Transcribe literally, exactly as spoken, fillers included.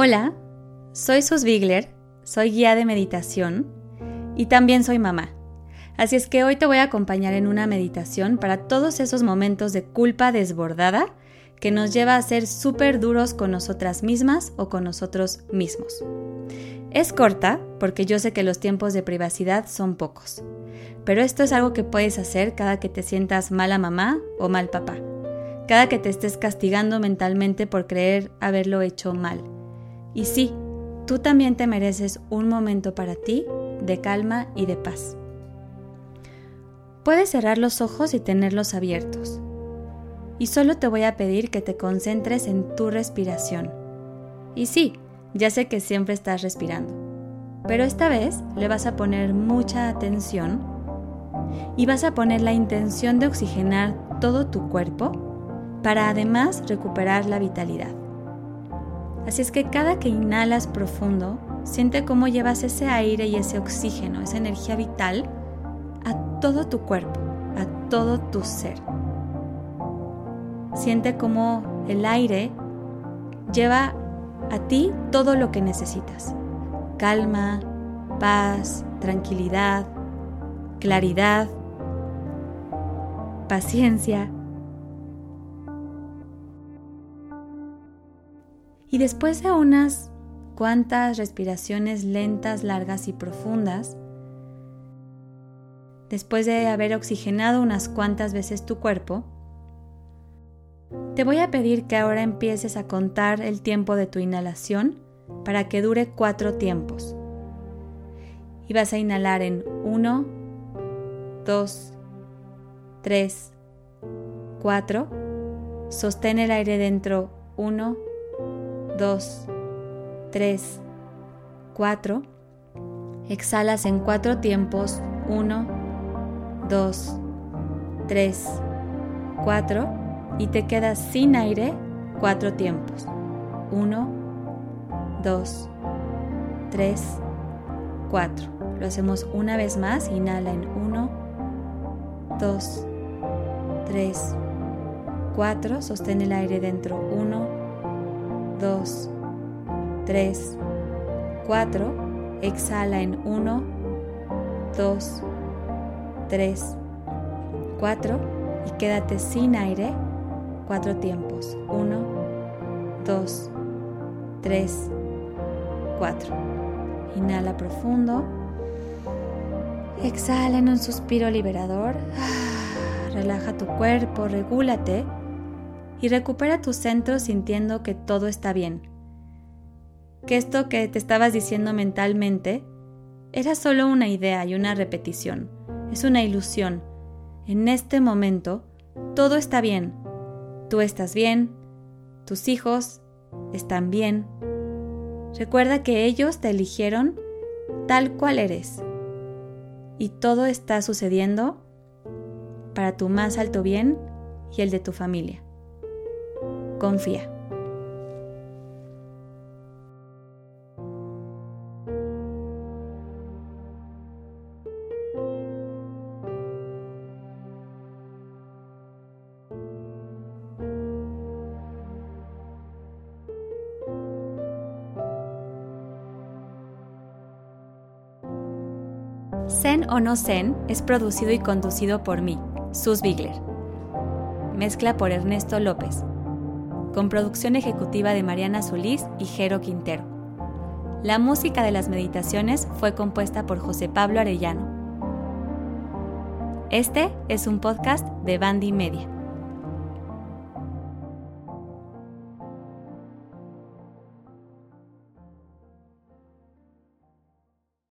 Hola, soy Sus Bigler, soy guía de meditación y también soy mamá. Así es que hoy te voy a acompañar en una meditación para todos esos momentos de culpa desbordada que nos lleva a ser súper duros con nosotras mismas o con nosotros mismos. Es corta porque yo sé que los tiempos de privacidad son pocos, pero esto es algo que puedes hacer cada que te sientas mala mamá o mal papá, cada que te estés castigando mentalmente por creer haberlo hecho mal. Y sí, tú también te mereces un momento para ti de calma y de paz. Puedes cerrar los ojos y tenerlos abiertos. Y solo te voy a pedir que te concentres en tu respiración. Y sí, ya sé que siempre estás respirando, pero esta vez le vas a poner mucha atención y vas a poner la intención de oxigenar todo tu cuerpo para además recuperar la vitalidad. Así es que cada que inhalas profundo, siente cómo llevas ese aire y ese oxígeno, esa energía vital a todo tu cuerpo, a todo tu ser. Siente cómo el aire lleva a ti todo lo que necesitas: calma, paz, tranquilidad, claridad, paciencia. Y después de unas cuantas respiraciones lentas, largas y profundas, después de haber oxigenado unas cuantas veces tu cuerpo, te voy a pedir que ahora empieces a contar el tiempo de tu inhalación para que dure cuatro tiempos. Y vas a inhalar en uno, dos, tres, cuatro. Sostén el aire dentro, uno, dos, tres, cuatro. Exhalas en cuatro tiempos, uno, dos, tres, cuatro. Y te quedas sin aire cuatro tiempos. Uno, dos, tres, cuatro. Lo hacemos una vez más. Inhala en uno, dos, tres, cuatro. Sostén el aire dentro. Uno, dos, tres, cuatro. Exhala en uno, dos, tres, cuatro. Y quédate sin aire cuatro tiempos, uno, dos, tres, cuatro. Inhala profundo, exhala en un suspiro liberador, relaja tu cuerpo, regúlate y recupera tu centro sintiendo que todo está bien, que esto que te estabas diciendo mentalmente era solo una idea y una repetición, es una ilusión. En este momento todo está bien. Tú estás bien, tus hijos están bien. Recuerda que ellos te eligieron tal cual eres y todo está sucediendo para tu más alto bien y el de tu familia. Confía. Zen o no Zen es producido y conducido por mí, Sus Bigler. Mezcla por Ernesto López. Con producción ejecutiva de Mariana Solís y Jero Quintero. La música de las meditaciones fue compuesta por José Pablo Arellano. Este es un podcast de Bandy Media.